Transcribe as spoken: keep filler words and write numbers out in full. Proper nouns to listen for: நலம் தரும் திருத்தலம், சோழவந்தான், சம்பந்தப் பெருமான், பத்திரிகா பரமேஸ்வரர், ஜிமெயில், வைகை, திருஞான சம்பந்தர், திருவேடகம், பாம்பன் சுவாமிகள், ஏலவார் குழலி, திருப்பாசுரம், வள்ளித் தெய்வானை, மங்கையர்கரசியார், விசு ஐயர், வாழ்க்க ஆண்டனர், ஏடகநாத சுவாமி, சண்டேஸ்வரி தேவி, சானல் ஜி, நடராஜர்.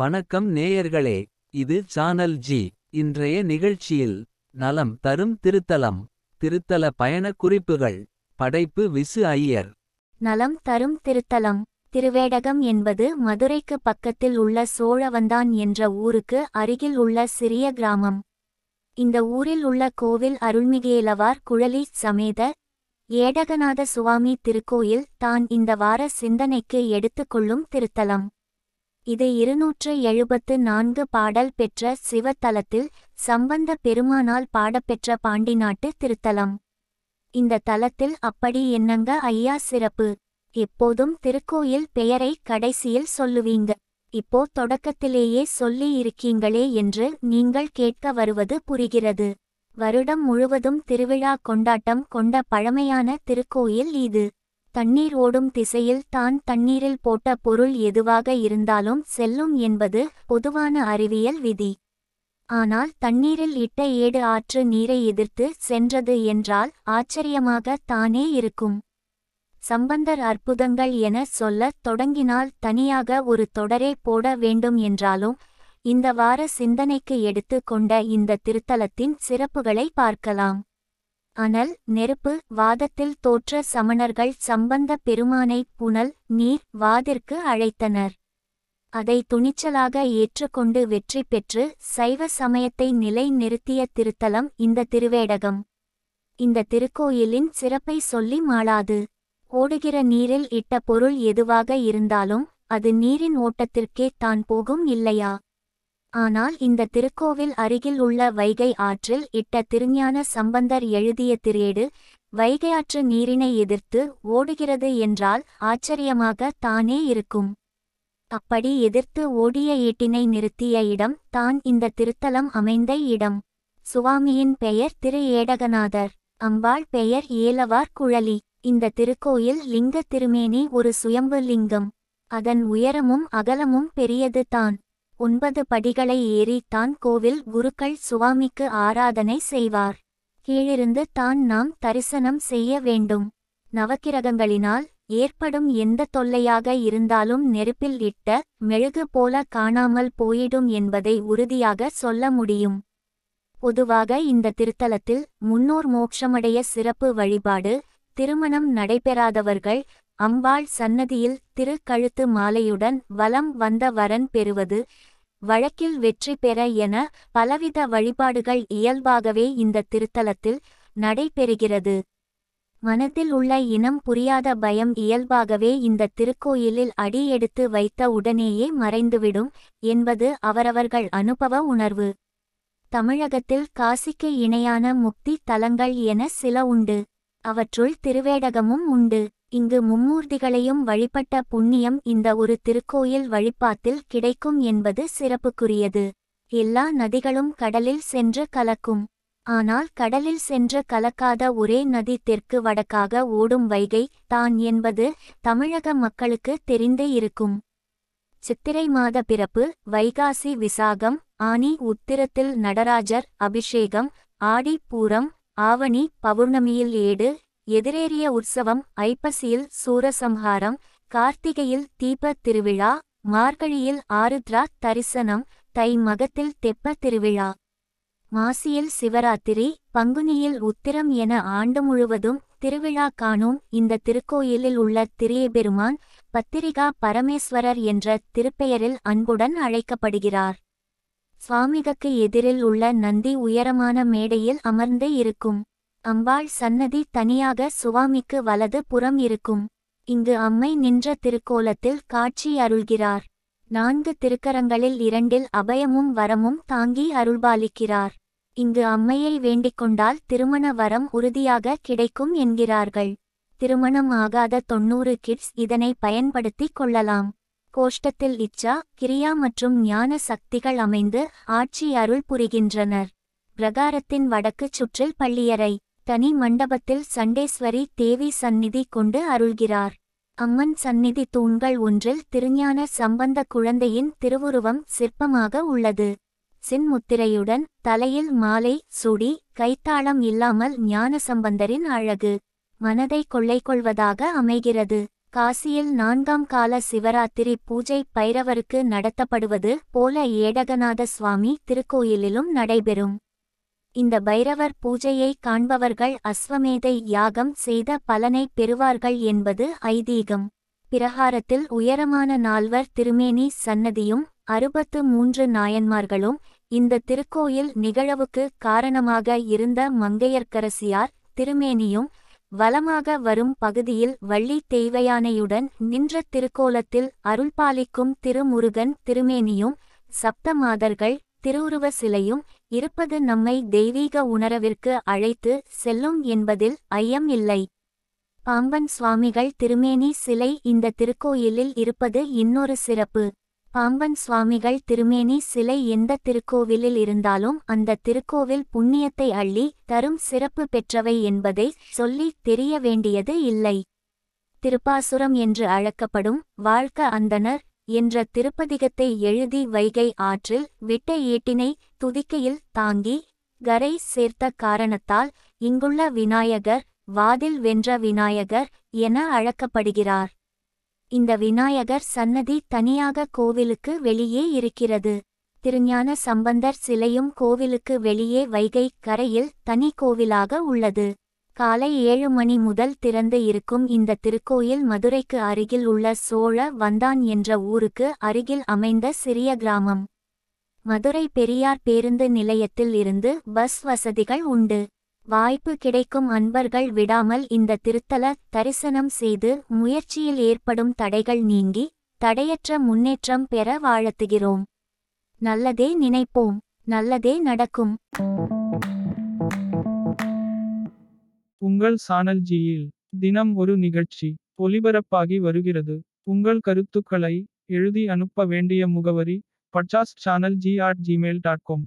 வணக்கம் நேயர்களே, இது சானல் ஜி. இன்றைய நிகழ்ச்சியில் நலம் தரும் திருத்தலம் திருத்தல பயண குறிப்புகள். படைப்பு விசு ஐயர். நலம் தரும் திருத்தலம் திருவேடகம் என்பது மதுரைக்கு பக்கத்தில் உள்ள சோழவந்தான் என்ற ஊருக்கு அருகில் உள்ள சிறிய கிராமம். இந்த ஊரில் உள்ள கோவில் அருள்மிகு ஏலவார் குழலி சமேத ஏடகநாத சுவாமி திருக்கோயில் தான் இந்த வார சிந்தனைக்கு எடுத்துக்கொள்ளும் திருத்தலம். இது இருநூற்று எழுபத்து நான்கு பாடல் பெற்ற சிவத்தலத்தில் சம்பந்தப் பெருமானால் பாடப்பெற்ற பாண்டி நாட்டு திருத்தலம். இந்த தலத்தில் அப்படி என்னங்க ஐயா சிறப்பு? எப்போதும் திருக்கோயில் பெயரை கடைசியில் சொல்லுவீங்க, இப்போ தொடக்கத்திலேயே சொல்லி இருக்கீங்களே என்று நீங்கள் கேட்க வருவது புரிகிறது. வருடம் முழுவதும் திருவிழா கொண்டாட்டம் கொண்ட பழமையான திருக்கோயில் இது. தண்ணீர் ஓடும் திசையில் தான் தண்ணீரில் போட்ட பொருள் எதுவாக இருந்தாலும் செல்லும் என்பது பொதுவான அறிவியல் விதி. ஆனால் தண்ணீரில் இட்ட ஏடு ஆற்று நீரை எதிர்த்து சென்றது என்றால் ஆச்சரியமாக தானே இருக்கும். சம்பந்தர் அற்புதங்கள் என சொல்லத் தொடங்கினால் தனியாக ஒரு தொடரே போட வேண்டும் என்றாலும் இந்த வார சிந்தனைக்கு எடுத்து கொண்ட இந்த திருத்தலத்தின் சிறப்புகளை பார்க்கலாம். அனல், நெருப்பு வாதத்தில் தோற்ற சமணர்கள் சம்பந்தப் பெருமானை புனல் நீர் வாதிற்கு அழைத்தனர். அதை துணிச்சலாக ஏற்றுக்கொண்டு வெற்றி பெற்று சைவ சமயத்தை நிலை நிறுத்திய திருத்தலம் இந்த திருவேடகம். இந்த திருக்கோயிலின் சிறப்பை சொல்லி மாளாது. ஓடுகிற நீரில் இட்ட பொருள் எதுவாக இருந்தாலும் அது நீரின் ஓட்டத்திற்கே தான் போகும் இல்லையா? ஆனால் இந்த திருக்கோவில் அருகில் உள்ள வைகை ஆற்றில் இட்ட திருஞான சம்பந்தர் எழுதிய திரேடு வைகையாற்று நீரினை எதிர்த்து ஓடுகிறது என்றால் ஆச்சரியமாக தானே இருக்கும். அப்படி எதிர்த்து ஓடிய ஏட்டினை நிறுத்திய இடம் தான் இந்த திருத்தலம் அமைந்த இடம். சுவாமியின் பெயர் திரு ஏடகநாதர், அம்பாள் பெயர் ஏலவார் குழலி. இந்த திருக்கோயில் லிங்க திருமேனி ஒரு சுயம்பு லிங்கம். அதன் உயரமும் அகலமும் பெரியது தான். ஒன்பது படிகளை ஏறி தான் கோவில் குருக்கள் சுவாமிக்கு ஆராதனை செய்வார். கீழிருந்து தான் நாம் தரிசனம் செய்ய வேண்டும். நவக்கிரகங்களினால் ஏற்படும் எந்த தொல்லையாக இருந்தாலும் நெருப்பில் இட்ட மெழுகு போல காணாமல் போயிடும் என்பதை உறுதியாக சொல்ல முடியும். பொதுவாக இந்த திருத்தலத்தில் முன்னோர் மோட்சமடைய சிறப்பு வழிபாடு, திருமணம் நடைபெறாதவர்கள் அம்பாள் சன்னதியில் திரு கழுத்து மாலையுடன் வலம் வந்த வரன் பெறுவது, வழக்கில் வெற்றி பெற என பலவித வழிபாடுகள் இயல்பாகவே இந்த திருத்தலத்தில் நடைபெறுகிறது. மனத்தில் உள்ள இனம் புரியாத பயம் இயல்பாகவே இந்த திருக்கோயிலில் அடி எடுத்து வைத்த உடனேயே மறைந்துவிடும் என்பது அவரவர்கள் அனுபவ உணர்வு. தமிழகத்தில் காசிக்கு இணையான முக்தி தலங்கள் என சில உண்டு. அவற்றுள் திருவேடகமும் உண்டு. இங்கு மும்மூர்த்திகளையும் வழிபட்ட புண்ணியம் இந்த ஒரு திருக்கோயில் வழிபாட்டில் கிடைக்கும் என்பது சிறப்புக்குரியது. எல்லா நதிகளும் கடலில் சென்று கலக்கும். ஆனால் கடலில் சென்று கலக்காத ஒரே நதி தெற்கு வடக்காக ஓடும் வைகை தான் என்பது தமிழக மக்களுக்கு தெரிந்தே இருக்கும். சித்திரை மாத பிறப்பு, வைகாசி விசாகம், ஆனி உத்திரத்தில் நடராஜர் அபிஷேகம், ஆடி பூரம், ஆவணி பௌர்ணமியில் ஏடு எதிரேறிய உற்சவம், ஐப்பசியில் சூரசம்ஹாரம், கார்த்திகையில் தீப திருவிழா, மார்கழியில் ஆருத்ரா தரிசனம், தை மகத்தில் தெப்ப திருவிழா, மாசியில் சிவராத்திரி, பங்குனியில் உத்திரம் என ஆண்டு முழுவதும் திருவிழா காணும். இந்த திருக்கோயிலில் உள்ள திரியபெருமான் பத்திரிகா பரமேஸ்வரர் என்ற திருப்பெயரில் அன்புடன் அழைக்கப்படுகிறார். சுவாமிகக்கு எதிரில் உள்ள நந்தி உயரமான மேடையில் அமர்ந்து இருக்கும். அம்பாள் சன்னதி தனியாக சுவாமிக்கு வலது புறம் இருக்கும். இங்கு அம்மை நின்ற திருக்கோலத்தில் காட்சி அருள்கிறார். நான்கு திருக்கரங்களில் இரண்டில் அபயமும் வரமும் தாங்கி அருள்பாலிக்கிறார். இங்கு அம்மையை வேண்டிக்கொண்டால் திருமண வரம் உறுதியாக கிடைக்கும் என்கிறார்கள். திருமணம் ஆகாத தொன்னூறு கிட்ஸ் இதனை பயன்படுத்தி கொள்ளலாம். கோஷ்டத்தில் இச்சா, கிரியா மற்றும் ஞான சக்திகள் அமைந்து ஆட்சி அருள் புரிகின்றனர். பிரகாரத்தின் வடக்கு சுற்றில் பள்ளியறை, தனி மண்டபத்தில் சண்டேஸ்வரி தேவி சந்நிதி கொண்டு அருள்கிறார். அம்மன் சந்நிதி தூண்கள் ஒன்றில் திருஞான சம்பந்த குழந்தையின் திருவுருவம் சிற்பமாக உள்ளது. சின்முத்திரையுடன் தலையில் மாலை சூடி கைத்தாளம் இல்லாமல் ஞானசம்பந்தரின் அழகு மனதை கொள்ளை கொள்வதாக அமைகிறது. காசியில் நான்காம் கால சிவராத்திரி பூஜை பைரவருக்கு நடத்தப்படுவது போல ஏடகநாத சுவாமி திருக்கோயிலிலும் நடைபெறும். இந்த பைரவர் பூஜையை காண்பவர்கள் அஸ்வமேதை யாகம் செய்த பலனை பெறுவார்கள் என்பது ஐதீகம். பிரகாரத்தில் உயரமான நால்வர் திருமேனி சன்னதியும் அறுபத்து மூன்று நாயன்மார்களும். இந்த திருக்கோயில் நிகழ்வுக்கு காரணமாக இருந்த மங்கையர்கரசியார் திருமேனியும் வலமாக வரும் பகுதியில் வள்ளித் தெய்வானையுடன் நின்ற திருக்கோலத்தில் அருள்பாலிக்கும் திருமுருகன் திருமேனியும் சப்தமாதர்கள் திருவுருவ சிலையும் இருப்பது நம்மை தெய்வீக உணர்விற்கு அழைத்து செல்லும் என்பதில் ஐயம் இல்லை. பாம்பன் சுவாமிகள் திருமேனி சிலை இந்த திருக்கோயிலில் இருப்பது இன்னொரு சிறப்பு. பாம்பன் சுவாமிகள் திருமேனி சிலை எந்த திருக்கோவிலில் இருந்தாலும் அந்த திருக்கோவில் புண்ணியத்தை அள்ளி தரும் சிறப்பு பெற்றவை என்பதை சொல்லி தெரிய வேண்டியது இல்லை. திருப்பாசுரம் என்று அழைக்கப்படும் வாழ்க்க ஆண்டனர் என்ற திருப்பதிகத்தை எழுதி வைகை ஆற்றில் விட்ட ஏட்டினை துதிக்கையில் தாங்கி கரை சேர்த்த காரணத்தால் இங்குள்ள விநாயகர் வாதில் வென்ற விநாயகர் என அழைக்கப்படுகிறார். இந்த விநாயகர் சன்னதி தனியாக கோவிலுக்கு வெளியே இருக்கிறது. திருஞான சம்பந்தர் சிலையும் கோவிலுக்கு வெளியே வைகை கரையில் தனி கோவிலாக உள்ளது. காலை ஏழு மணி முதல் திறந்து இருக்கும் இந்த திருக்கோயில் மதுரைக்கு அருகில் உள்ள சோழவந்தான் என்ற ஊருக்கு அருகில் அமைந்த சிறிய கிராமம். மதுரை பெரியார் பேருந்து நிலையத்தில் இருந்து பஸ் வசதிகள் உண்டு. வாய்ப்பு கிடைக்கும் அன்பர்கள் விடாமல் இந்த திருத்தல தரிசனம் செய்து முயற்சியில் ஏற்படும் தடைகள் நீங்கி தடையற்ற முன்னேற்றம் பெற வாழ்த்துகிறோம். நல்லதே நினைப்போம், நல்லதே நடக்கும். உங்கள் சானல் ஜியில் தினம் ஒரு நிகழ்ச்சி ஒலிபரப்பாகி வருகிறது. உங்கள் கருத்துக்களை எழுதி அனுப்ப வேண்டிய முகவரி podcast channel G at ஜிமெயில் dot com.